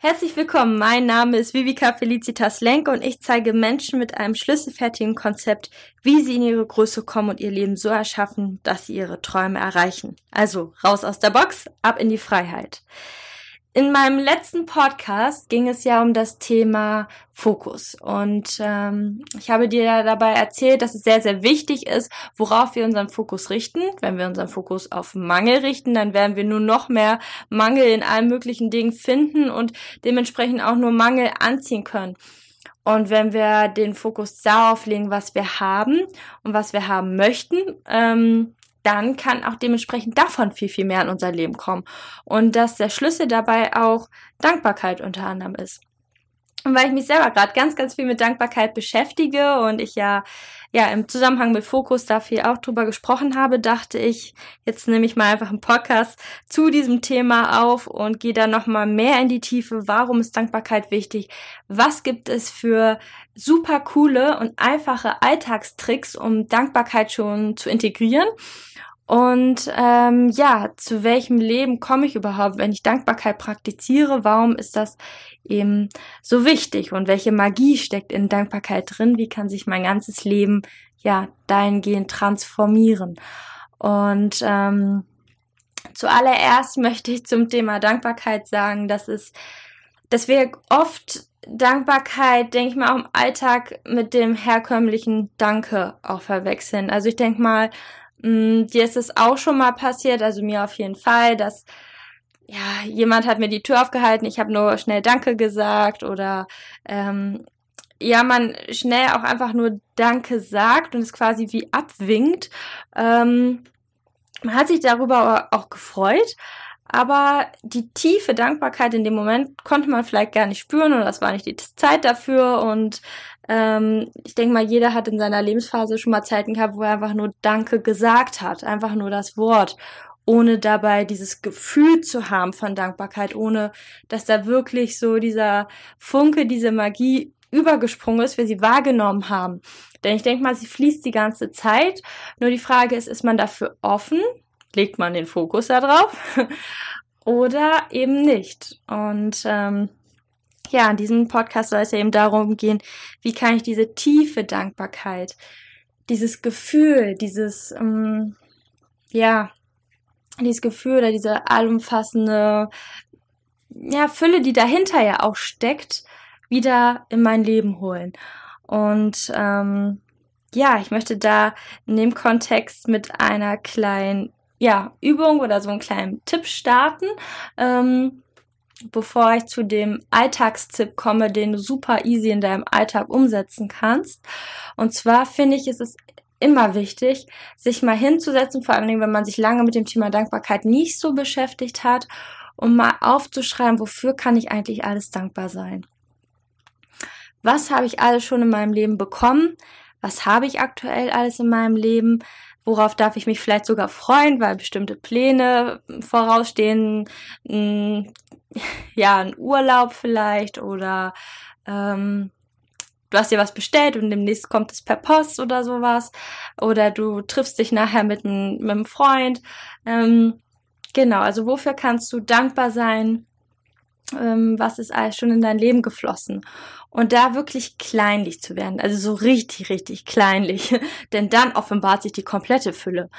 Herzlich willkommen, mein Name ist Vivica Felicitas Lenk und ich zeige Menschen mit einem schlüsselfertigen Konzept, wie sie in ihre Größe kommen und ihr Leben so erschaffen, dass sie ihre Träume erreichen. Also raus aus der Box, ab in die Freiheit. In meinem letzten Podcast ging es ja um das Thema Fokus und ich habe dir dabei erzählt, dass es sehr, sehr wichtig ist, worauf wir unseren Fokus richten. Wenn wir unseren Fokus auf Mangel richten, dann werden wir nur noch mehr Mangel in allen möglichen Dingen finden und dementsprechend auch nur Mangel anziehen können. Und wenn wir den Fokus darauf legen, was wir haben und was wir haben möchten, dann kann auch dementsprechend davon viel, viel mehr in unser Leben kommen. Und dass der Schlüssel dabei auch Dankbarkeit unter anderem ist. Und weil ich mich selber gerade ganz, ganz viel mit Dankbarkeit beschäftige und ich ja im Zusammenhang mit Fokus da viel auch drüber gesprochen habe, dachte ich, jetzt nehme ich mal einfach einen Podcast zu diesem Thema auf und gehe da nochmal mehr in die Tiefe. Warum ist Dankbarkeit wichtig? Was gibt es für super coole und einfache Alltagstricks, um Dankbarkeit schon zu integrieren? Und zu welchem Leben komme ich überhaupt, wenn ich Dankbarkeit praktiziere? Warum ist das eben so wichtig? Und welche Magie steckt in Dankbarkeit drin? Wie kann sich mein ganzes Leben dahingehend transformieren? Und zuallererst möchte ich zum Thema Dankbarkeit sagen, dass wir oft Dankbarkeit, denke ich mal, auch im Alltag mit dem herkömmlichen Danke auch verwechseln. Also ich denke mal, dir ist es auch schon mal passiert, also mir auf jeden Fall, dass jemand hat mir die Tür aufgehalten, ich habe nur schnell Danke gesagt oder man schnell auch einfach nur Danke sagt und es quasi wie abwinkt. Man hat sich darüber auch gefreut, aber die tiefe Dankbarkeit in dem Moment konnte man vielleicht gar nicht spüren oder es war nicht die Zeit dafür und ich denke mal, jeder hat in seiner Lebensphase schon mal Zeiten gehabt, wo er einfach nur Danke gesagt hat, einfach nur das Wort, ohne dabei dieses Gefühl zu haben von Dankbarkeit, ohne dass da wirklich so dieser Funke, diese Magie übergesprungen ist, wir sie wahrgenommen haben. Denn ich denke mal, sie fließt die ganze Zeit, nur die Frage ist man dafür offen? Legt man den Fokus da drauf? Oder eben nicht? Und in diesem Podcast soll es ja eben darum gehen, wie kann ich diese tiefe Dankbarkeit, dieses Gefühl, dieses Gefühl oder diese allumfassende Fülle, die dahinter ja auch steckt, wieder in mein Leben holen. Und ich möchte da in dem Kontext mit einer kleinen Übung oder so einem kleinen Tipp starten, bevor ich zu dem Alltagstipp komme, den du super easy in deinem Alltag umsetzen kannst. Und zwar finde ich, ist es immer wichtig, sich mal hinzusetzen, vor allem wenn man sich lange mit dem Thema Dankbarkeit nicht so beschäftigt hat, um mal aufzuschreiben, wofür kann ich eigentlich alles dankbar sein? Was habe ich alles schon in meinem Leben bekommen? Was habe ich aktuell alles in meinem Leben? Worauf darf ich mich vielleicht sogar freuen, weil bestimmte Pläne vorausstehen, ein Urlaub vielleicht oder du hast dir was bestellt und demnächst kommt es per Post oder sowas oder du triffst dich nachher mit einem Freund. Also wofür kannst du dankbar sein? Was ist alles schon in dein Leben geflossen? Und da wirklich kleinlich zu werden, also so richtig, richtig kleinlich, denn dann offenbart sich die komplette Fülle.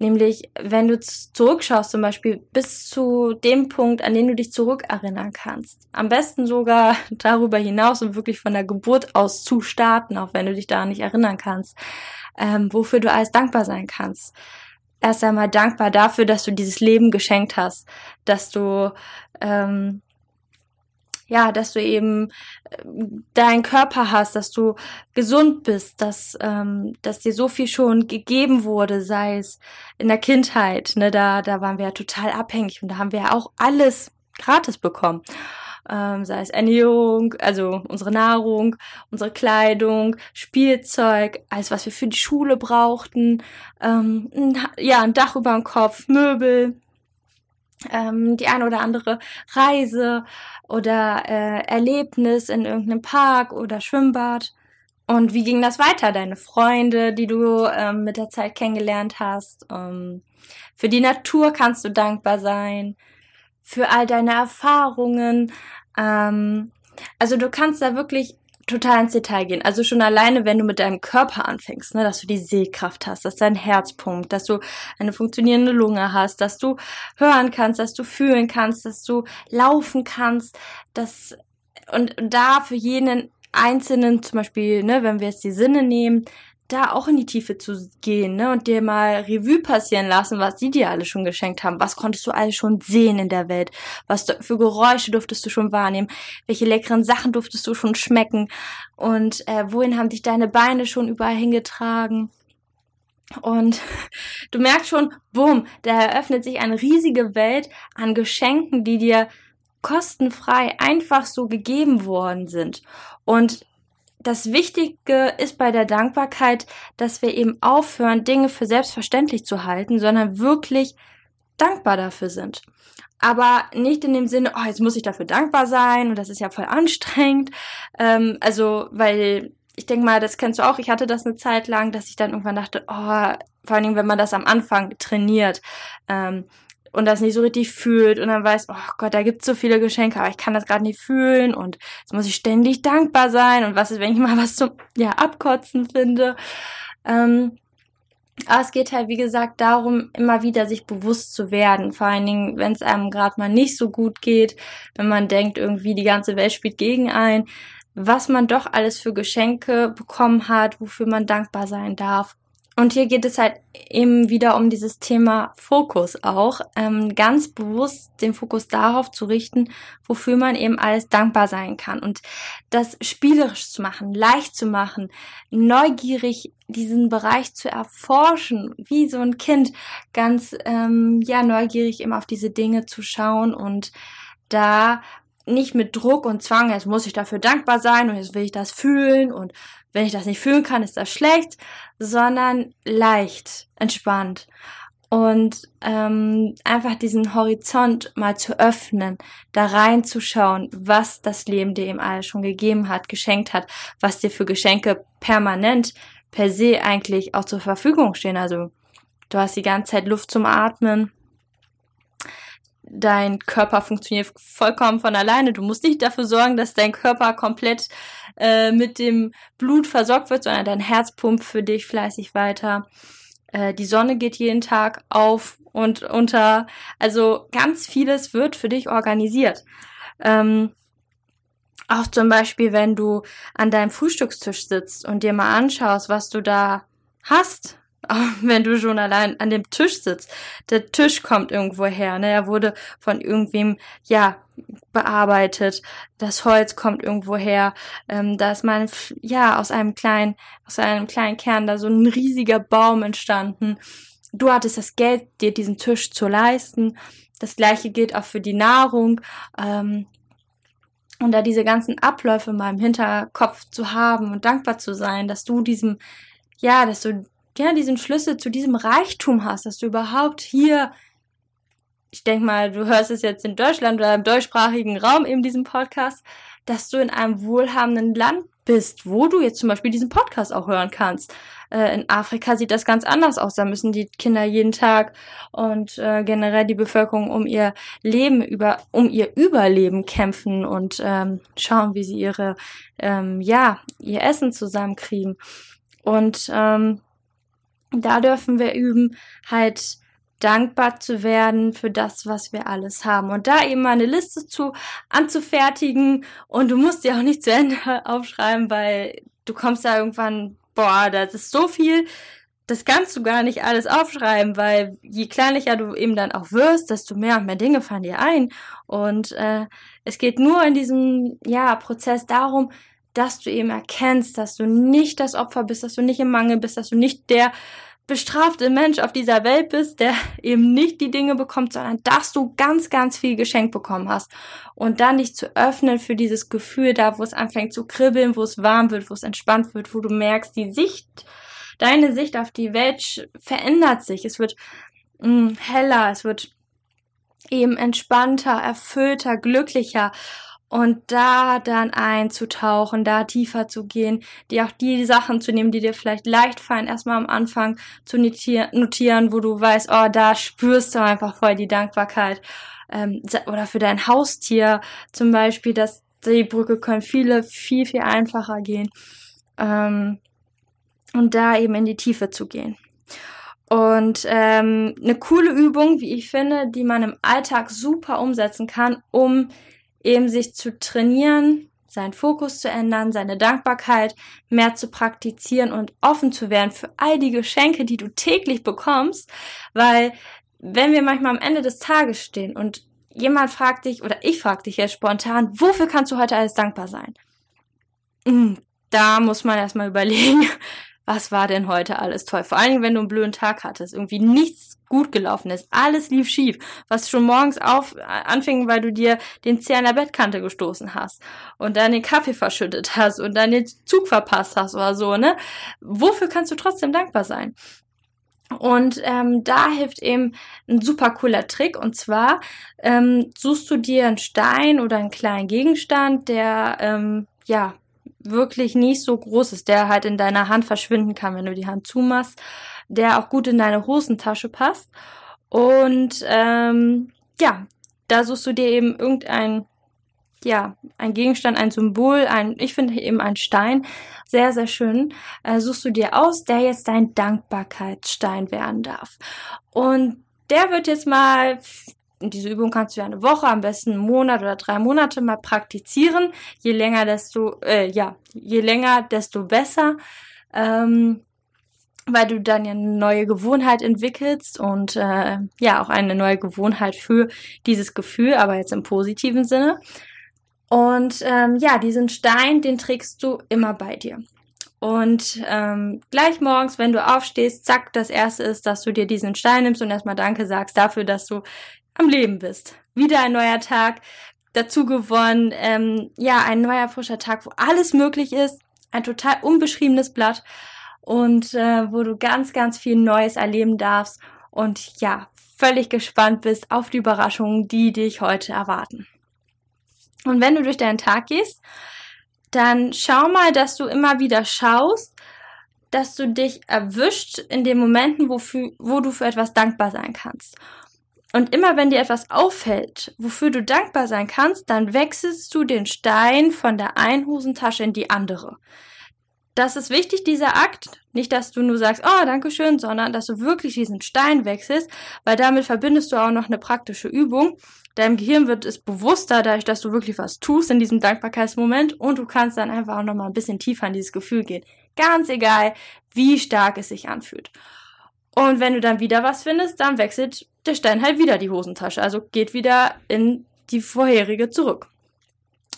Nämlich, wenn du zurückschaust zum Beispiel bis zu dem Punkt, an den du dich zurückerinnern kannst. Am besten sogar darüber hinaus und wirklich von der Geburt aus zu starten, auch wenn du dich daran nicht erinnern kannst, wofür du alles dankbar sein kannst. Erst einmal dankbar dafür, dass du dieses Leben geschenkt hast, dass du eben deinen Körper hast, dass du gesund bist, dass dir so viel schon gegeben wurde, sei es in der Kindheit, ne, da waren wir ja total abhängig und da haben wir ja auch alles gratis bekommen, sei es Ernährung, also unsere Nahrung, unsere Kleidung, Spielzeug, alles, was wir für die Schule brauchten, ein Dach über dem Kopf, Möbel, die eine oder andere Reise oder Erlebnis in irgendeinem Park oder Schwimmbad. Und wie ging das weiter? Deine Freunde, die du mit der Zeit kennengelernt hast. Für die Natur kannst du dankbar sein. Für all deine Erfahrungen. Also du kannst da wirklich total ins Detail gehen. Also schon alleine, wenn du mit deinem Körper anfängst, ne, dass du die Sehkraft hast, dass dein Herz pumpt, dass du eine funktionierende Lunge hast, dass du hören kannst, dass du fühlen kannst, dass du laufen kannst, dass, und da für jeden Einzelnen, zum Beispiel, ne, wenn wir jetzt die Sinne nehmen, da auch in die Tiefe zu gehen, ne, und dir mal Revue passieren lassen, was die dir alle schon geschenkt haben. Was konntest du alles schon sehen in der Welt? Was für Geräusche durftest du schon wahrnehmen? Welche leckeren Sachen durftest du schon schmecken? Und wohin haben dich deine Beine schon überall hingetragen? Und du merkst schon, bumm, da eröffnet sich eine riesige Welt an Geschenken, die dir kostenfrei einfach so gegeben worden sind. Und das Wichtige ist bei der Dankbarkeit, dass wir eben aufhören, Dinge für selbstverständlich zu halten, sondern wirklich dankbar dafür sind. Aber nicht in dem Sinne, oh, jetzt muss ich dafür dankbar sein und das ist ja voll anstrengend. Also, weil ich denke mal, das kennst du auch, ich hatte das eine Zeit lang, dass ich dann irgendwann dachte, oh, vor allem, wenn man das am Anfang trainiert, und das nicht so richtig fühlt und dann weiß, oh Gott, da gibt's so viele Geschenke, aber ich kann das gerade nicht fühlen und jetzt muss ich ständig dankbar sein und was ist, wenn ich mal was zum Abkotzen finde. Aber es geht halt, wie gesagt, darum, immer wieder sich bewusst zu werden, vor allen Dingen, wenn es einem gerade mal nicht so gut geht, wenn man denkt, irgendwie die ganze Welt spielt gegen einen, was man doch alles für Geschenke bekommen hat, wofür man dankbar sein darf. Und hier geht es halt eben wieder um dieses Thema Fokus auch, ganz bewusst den Fokus darauf zu richten, wofür man eben alles dankbar sein kann und das spielerisch zu machen, leicht zu machen, neugierig diesen Bereich zu erforschen, wie so ein Kind, ganz neugierig eben auf diese Dinge zu schauen und da nicht mit Druck und Zwang, jetzt muss ich dafür dankbar sein und jetzt will ich das fühlen und wenn ich das nicht fühlen kann, ist das schlecht, sondern leicht, entspannt und einfach diesen Horizont mal zu öffnen, da reinzuschauen, was das Leben dir eben alles schon gegeben hat, geschenkt hat, was dir für Geschenke permanent per se eigentlich auch zur Verfügung stehen. Also du hast die ganze Zeit Luft zum Atmen, dein Körper funktioniert vollkommen von alleine. Du musst nicht dafür sorgen, dass dein Körper komplett mit dem Blut versorgt wird, sondern dein Herz pumpt für dich fleißig weiter. Die Sonne geht jeden Tag auf und unter. Also ganz vieles wird für dich organisiert. Auch zum Beispiel, wenn du an deinem Frühstückstisch sitzt und dir mal anschaust, was du da hast, wenn du schon allein an dem Tisch sitzt. Der Tisch kommt irgendwo her, ne? Er wurde von irgendwem, bearbeitet. Das Holz kommt irgendwo her. Da ist mal, aus einem kleinen Kern da so ein riesiger Baum entstanden. Du hattest das Geld, dir diesen Tisch zu leisten. Das Gleiche gilt auch für die Nahrung. Und da diese ganzen Abläufe mal im Hinterkopf zu haben und dankbar zu sein, dass du diesen Schlüssel zu diesem Reichtum hast, dass du überhaupt hier, ich denke mal, du hörst es jetzt in Deutschland oder im deutschsprachigen Raum eben diesen Podcast, dass du in einem wohlhabenden Land bist, wo du jetzt zum Beispiel diesen Podcast auch hören kannst. In Afrika sieht das ganz anders aus, da müssen die Kinder jeden Tag und generell die Bevölkerung um ihr Überleben kämpfen und schauen, wie sie ihr Essen zusammenkriegen. Und da dürfen wir üben, halt dankbar zu werden für das, was wir alles haben. Und da eben mal eine Liste anzufertigen. Und du musst die auch nicht zu Ende aufschreiben, weil du kommst da irgendwann, das ist so viel, das kannst du gar nicht alles aufschreiben, weil je kleinlicher du eben dann auch wirst, desto mehr und mehr Dinge fallen dir ein. Und es geht nur in diesem Prozess darum, dass du eben erkennst, dass du nicht das Opfer bist, dass du nicht im Mangel bist, dass du nicht der bestrafte Mensch auf dieser Welt bist, der eben nicht die Dinge bekommt, sondern dass du ganz, ganz viel geschenkt bekommen hast. Und dann dich zu öffnen für dieses Gefühl da, wo es anfängt zu kribbeln, wo es warm wird, wo es entspannt wird, wo du merkst, deine Sicht auf die Welt verändert sich. Es wird heller, es wird eben entspannter, erfüllter, glücklicher. Und da dann einzutauchen, da tiefer zu gehen, dir auch die Sachen zu nehmen, die dir vielleicht leicht fallen, erstmal am Anfang zu notieren, wo du weißt, da spürst du einfach voll die Dankbarkeit. oder für dein Haustier zum Beispiel, dass die Brücke können viele viel, viel einfacher gehen und da eben in die Tiefe zu gehen. Und eine coole Übung, wie ich finde, die man im Alltag super umsetzen kann, um eben sich zu trainieren, seinen Fokus zu ändern, seine Dankbarkeit mehr zu praktizieren und offen zu werden für all die Geschenke, die du täglich bekommst, weil wenn wir manchmal am Ende des Tages stehen und jemand fragt dich, oder ich frag dich jetzt spontan, wofür kannst du heute alles dankbar sein? Da muss man erstmal überlegen, was war denn heute alles toll? Vor allen Dingen, wenn du einen blöden Tag hattest, irgendwie nichts gut gelaufen ist, alles lief schief, was schon morgens anfing, weil du dir den Zeh an der Bettkante gestoßen hast und dann den Kaffee verschüttet hast und dann den Zug verpasst hast oder so, ne? Wofür kannst du trotzdem dankbar sein? Und da hilft eben ein super cooler Trick, und zwar suchst du dir einen Stein oder einen kleinen Gegenstand, der wirklich nicht so groß ist, der halt in deiner Hand verschwinden kann, wenn du die Hand zumachst, der auch gut in deine Hosentasche passt. Und da suchst du dir eben irgendein ein Gegenstand, ein Symbol, ich finde eben einen Stein, sehr, sehr schön, suchst du dir aus, der jetzt dein Dankbarkeitsstein werden darf. Und der wird jetzt mal, diese Übung kannst du ja eine Woche, am besten einen Monat oder 3 Monate mal praktizieren. Je länger, desto besser, weil du dann ja eine neue Gewohnheit entwickelst und auch eine neue Gewohnheit für dieses Gefühl, aber jetzt im positiven Sinne. Und diesen Stein, den trägst du immer bei dir. Und gleich morgens, wenn du aufstehst, zack, das Erste ist, dass du dir diesen Stein nimmst und erstmal Danke sagst dafür, dass du am Leben bist. Wieder ein neuer Tag dazu gewonnen, ein neuer, frischer Tag, wo alles möglich ist, ein total unbeschriebenes Blatt und wo du ganz, ganz viel Neues erleben darfst und völlig gespannt bist auf die Überraschungen, die dich heute erwarten. Und wenn du durch deinen Tag gehst, dann schau mal, dass du immer wieder schaust, dass du dich erwischt in den Momenten, wo du für etwas dankbar sein kannst. Und immer wenn dir etwas auffällt, wofür du dankbar sein kannst, dann wechselst du den Stein von der einen Hosentasche in die andere. Das ist wichtig, dieser Akt. Nicht, dass du nur sagst, oh, danke schön, sondern dass du wirklich diesen Stein wechselst, weil damit verbindest du auch noch eine praktische Übung. Deinem Gehirn wird es bewusster, dadurch, dass du wirklich was tust in diesem Dankbarkeitsmoment, und du kannst dann einfach auch nochmal ein bisschen tiefer in dieses Gefühl gehen. Ganz egal, wie stark es sich anfühlt. Und wenn du dann wieder was findest, dann wechselt der Stein halt wieder die Hosentasche, also geht wieder in die vorherige zurück.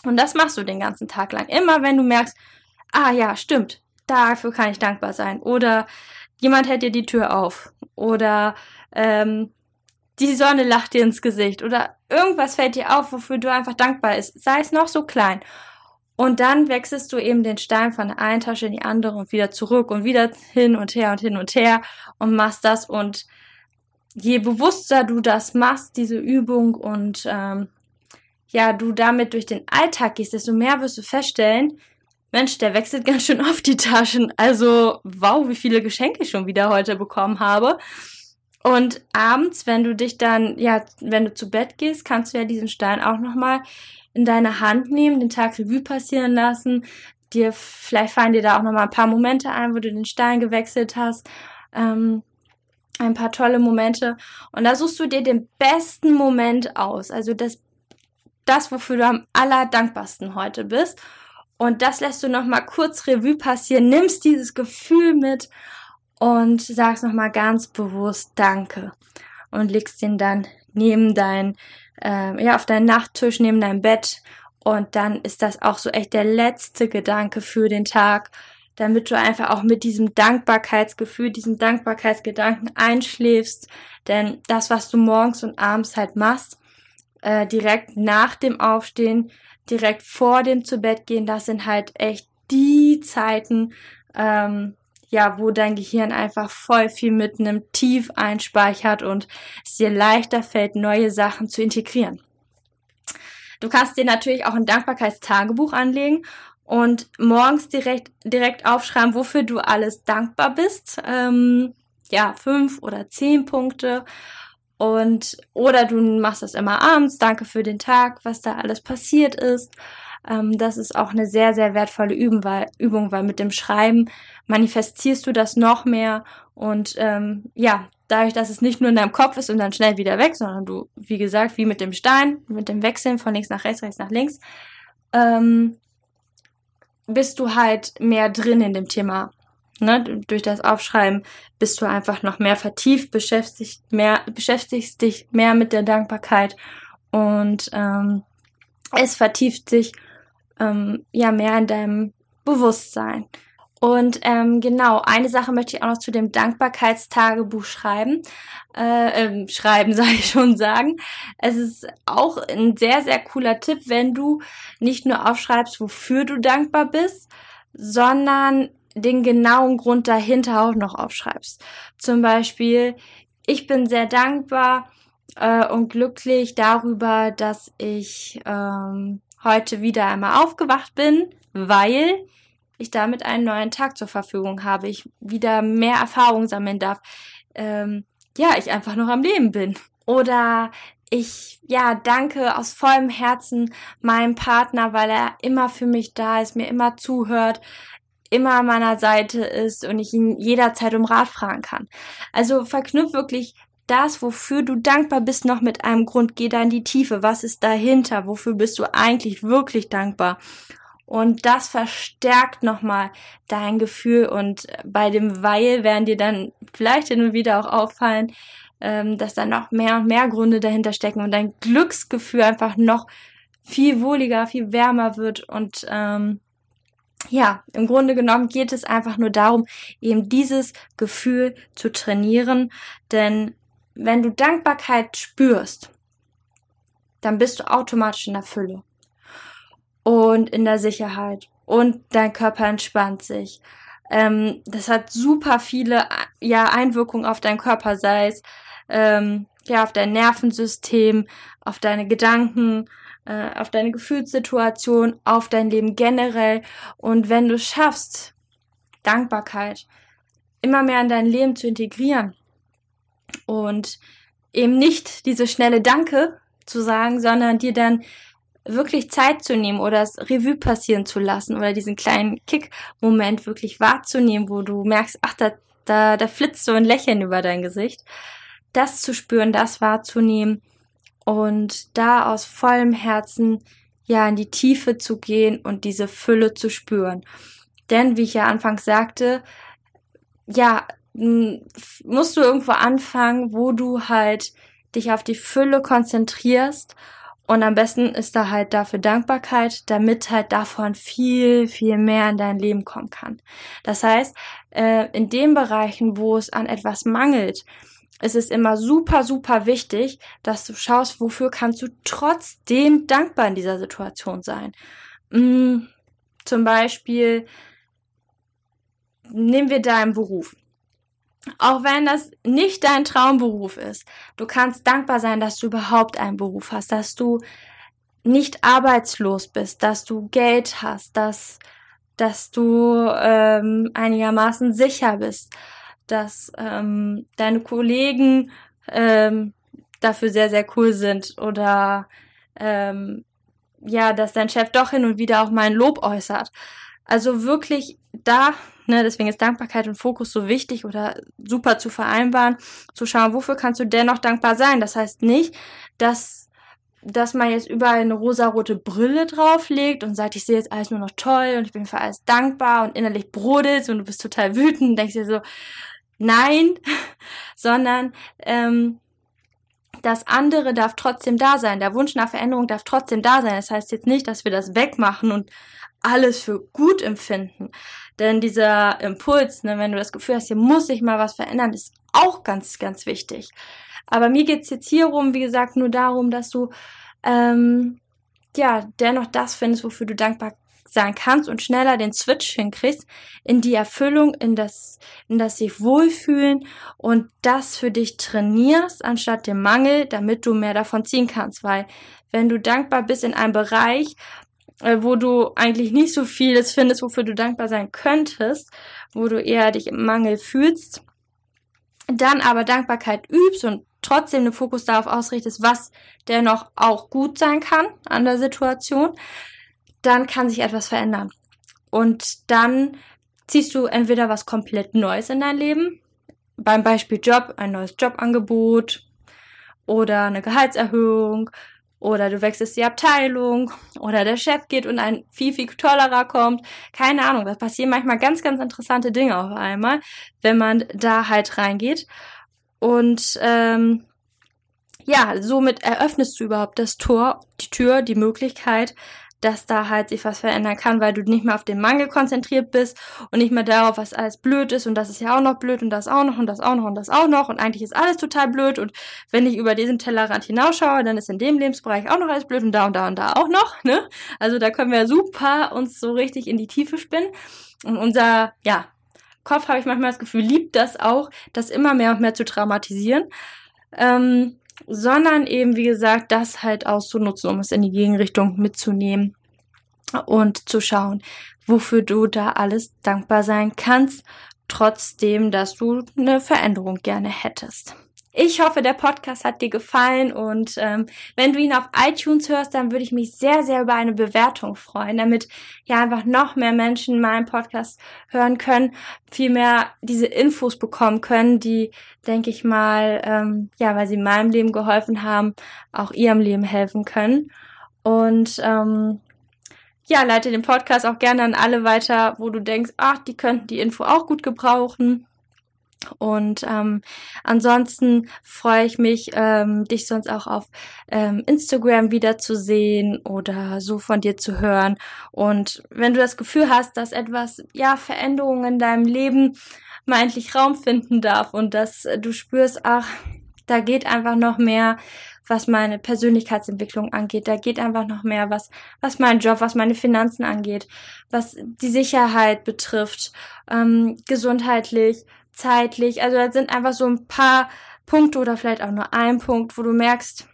Und das machst du den ganzen Tag lang. Immer wenn du merkst, stimmt, dafür kann ich dankbar sein. Oder jemand hält dir die Tür auf. Oder die Sonne lacht dir ins Gesicht. Oder irgendwas fällt dir auf, wofür du einfach dankbar bist. Sei es noch so klein. Und dann wechselst du eben den Stein von der einen Tasche in die andere und wieder zurück und wieder hin und her und hin und her und machst das. Und je bewusster du das machst, diese Übung, und du damit durch den Alltag gehst, desto mehr wirst du feststellen, Mensch, der wechselt ganz schön oft die Taschen. Also, wow, wie viele Geschenke ich schon wieder heute bekommen habe. Und abends, wenn du dich dann, wenn du zu Bett gehst, kannst du ja diesen Stein auch nochmal in deine Hand nehmen, den Tag Revue passieren lassen. Vielleicht fallen dir da auch nochmal ein paar Momente ein, wo du den Stein gewechselt hast. Ein paar tolle Momente. Und da suchst du dir den besten Moment aus. Also das wofür du am allerdankbarsten heute bist. Und das lässt du nochmal kurz Revue passieren, nimmst dieses Gefühl mit und sagst nochmal ganz bewusst Danke. Und legst den dann neben auf deinen Nachttisch, neben dein Bett. Und dann ist das auch so echt der letzte Gedanke für den Tag, damit du einfach auch mit diesem Dankbarkeitsgefühl, diesem Dankbarkeitsgedanken einschläfst. Denn das, was du morgens und abends halt machst, direkt nach dem Aufstehen, direkt vor dem Zubettgehen, das sind halt echt die Zeiten, wo dein Gehirn einfach voll viel mitnimmt, tief einspeichert und es dir leichter fällt, neue Sachen zu integrieren. Du kannst dir natürlich auch ein Dankbarkeitstagebuch anlegen und morgens direkt aufschreiben, wofür du alles dankbar bist. 5 oder 10 Punkte. Und, oder du machst das immer abends, danke für den Tag, was da alles passiert ist. Das ist auch eine sehr, sehr wertvolle Übung, weil mit dem Schreiben manifestierst du das noch mehr. Und ja, dadurch, dass es nicht nur in deinem Kopf ist und dann schnell wieder weg, sondern du, wie gesagt, wie mit dem Stein, mit dem Wechseln von links nach rechts, rechts nach links, bist du halt mehr drin in dem Thema. Ne? Durch das Aufschreiben bist du einfach noch mehr vertieft, beschäftigst dich mehr mit der Dankbarkeit und es vertieft sich ja mehr in deinem Bewusstsein. Und genau, eine Sache möchte ich auch noch zu dem Dankbarkeitstagebuch schreiben. Es ist auch ein sehr, sehr cooler Tipp, wenn du nicht nur aufschreibst, wofür du dankbar bist, sondern den genauen Grund dahinter auch noch aufschreibst. Zum Beispiel, ich bin sehr dankbar und glücklich darüber, dass ich heute wieder einmal aufgewacht bin, weil ich damit einen neuen Tag zur Verfügung habe, ich wieder mehr Erfahrung sammeln darf, ja, ich einfach noch am Leben bin. Oder ich, ja, danke aus vollem Herzen meinem Partner, weil er immer für mich da ist, mir immer zuhört, immer an meiner Seite ist und ich ihn jederzeit um Rat fragen kann. Also verknüpf wirklich das, wofür du dankbar bist, noch mit einem Grund. Geh da in die Tiefe. Was ist dahinter? Wofür bist du eigentlich wirklich dankbar? Und das verstärkt nochmal dein Gefühl. Und bei dem Weil werden dir dann vielleicht hin und wieder auch auffallen, dass da noch mehr und mehr Gründe dahinter stecken und dein Glücksgefühl einfach noch viel wohliger, viel wärmer wird. Und ja, im Grunde genommen geht es einfach nur darum, eben dieses Gefühl zu trainieren. Denn wenn du Dankbarkeit spürst, dann bist du automatisch in der Fülle. Und in der Sicherheit. Und dein Körper entspannt sich. Das hat super viele Einwirkungen auf deinen Körper, sei es auf dein Nervensystem, auf deine Gedanken, auf deine Gefühlssituation, auf dein Leben generell. Und wenn du schaffst, Dankbarkeit immer mehr in dein Leben zu integrieren und eben nicht diese schnelle Danke zu sagen, sondern dir dann wirklich Zeit zu nehmen oder das Revue passieren zu lassen oder diesen kleinen Kick-Moment wirklich wahrzunehmen, wo du merkst, ach, da flitzt so ein Lächeln über dein Gesicht. Das zu spüren, das wahrzunehmen und da aus vollem Herzen ja in die Tiefe zu gehen und diese Fülle zu spüren. Denn, wie ich ja anfangs sagte, ja, musst du irgendwo anfangen, wo du halt dich auf die Fülle konzentrierst. Und am besten ist da halt dafür Dankbarkeit, damit halt davon viel, viel mehr in dein Leben kommen kann. Das heißt, in den Bereichen, wo es an etwas mangelt, ist es immer super, super wichtig, dass du schaust, wofür kannst du trotzdem dankbar in dieser Situation sein. Zum Beispiel nehmen wir deinen Beruf. Auch wenn das nicht dein Traumberuf ist, du kannst dankbar sein, dass du überhaupt einen Beruf hast, dass du nicht arbeitslos bist, dass du Geld hast, dass du einigermaßen sicher bist, dass deine Kollegen dafür sehr, sehr cool sind oder dass dein Chef doch hin und wieder auch mal ein Lob äußert. Also wirklich da, ne, deswegen ist Dankbarkeit und Fokus so wichtig oder super zu vereinbaren, zu schauen, wofür kannst du dennoch dankbar sein? Das heißt nicht, dass man jetzt überall eine rosarote Brille drauflegt und sagt, ich sehe jetzt alles nur noch toll und ich bin für alles dankbar und innerlich brodelst und du bist total wütend und denkst dir so, nein, sondern das andere darf trotzdem da sein, der Wunsch nach Veränderung darf trotzdem da sein. Das heißt jetzt nicht, dass wir das wegmachen und alles für gut empfinden. Denn dieser Impuls, ne, wenn du das Gefühl hast, hier muss sich mal was verändern, ist auch ganz, ganz wichtig. Aber mir geht's jetzt hier rum, wie gesagt, nur darum, dass du dennoch das findest, wofür du dankbar sein kannst und schneller den Switch hinkriegst in die Erfüllung, in das sich wohlfühlen und das für dich trainierst, anstatt dem Mangel, damit du mehr davon ziehen kannst. Weil wenn du dankbar bist in einem Bereich, wo du eigentlich nicht so vieles findest, wofür du dankbar sein könntest, wo du eher dich im Mangel fühlst, dann aber Dankbarkeit übst und trotzdem den Fokus darauf ausrichtest, was dennoch auch gut sein kann an der Situation, dann kann sich etwas verändern. Und dann ziehst du entweder was komplett Neues in dein Leben, beim Beispiel Job, ein neues Jobangebot oder eine Gehaltserhöhung oder du wechselst die Abteilung oder der Chef geht und ein viel, viel tollerer kommt. Keine Ahnung, da passieren manchmal ganz, ganz interessante Dinge auf einmal, wenn man da halt reingeht. Und somit eröffnest du überhaupt das Tor, die Tür, die Möglichkeit, dass da halt sich was verändern kann, weil du nicht mehr auf den Mangel konzentriert bist und nicht mehr darauf, was alles blöd ist und das ist ja auch noch blöd und das auch noch und das auch noch und das auch noch und eigentlich ist alles total blöd und wenn ich über diesen Tellerrand hinausschaue, dann ist in dem Lebensbereich auch noch alles blöd und da und da und da auch noch, ne? Also da können wir super uns so richtig in die Tiefe spinnen und unser, Kopf, habe ich manchmal das Gefühl, liebt das auch, das immer mehr und mehr zu traumatisieren, sondern eben, wie gesagt, das halt auszunutzen, um es in die Gegenrichtung mitzunehmen und zu schauen, wofür du da alles dankbar sein kannst, trotzdem, dass du eine Veränderung gerne hättest. Ich hoffe, der Podcast hat dir gefallen und wenn du ihn auf iTunes hörst, dann würde ich mich sehr, sehr über eine Bewertung freuen, damit ja einfach noch mehr Menschen meinen Podcast hören können, viel mehr diese Infos bekommen können, die, denke ich mal, weil sie meinem Leben geholfen haben, auch ihrem Leben helfen können. Und leite den Podcast auch gerne an alle weiter, wo du denkst, ach, die könnten die Info auch gut gebrauchen. Und ansonsten freue ich mich, dich sonst auch auf Instagram wiederzusehen oder so von dir zu hören. Und wenn du das Gefühl hast, dass etwas, Veränderungen in deinem Leben mal endlich Raum finden darf und dass du spürst, ach, da geht einfach noch mehr, was meine Persönlichkeitsentwicklung angeht. Da geht einfach noch mehr, was meinen Job, was meine Finanzen angeht, was die Sicherheit betrifft, gesundheitlich, zeitlich, also das sind einfach so ein paar Punkte oder vielleicht auch nur ein Punkt, wo du merkst,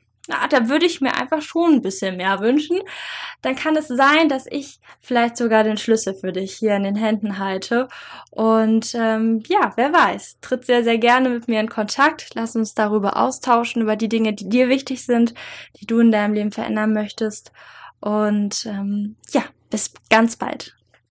da würde ich mir einfach schon ein bisschen mehr wünschen, dann kann es sein, dass ich vielleicht sogar den Schlüssel für dich hier in den Händen halte und wer weiß, tritt sehr, sehr gerne mit mir in Kontakt, lass uns darüber austauschen, über die Dinge, die dir wichtig sind, die du in deinem Leben verändern möchtest und bis ganz bald.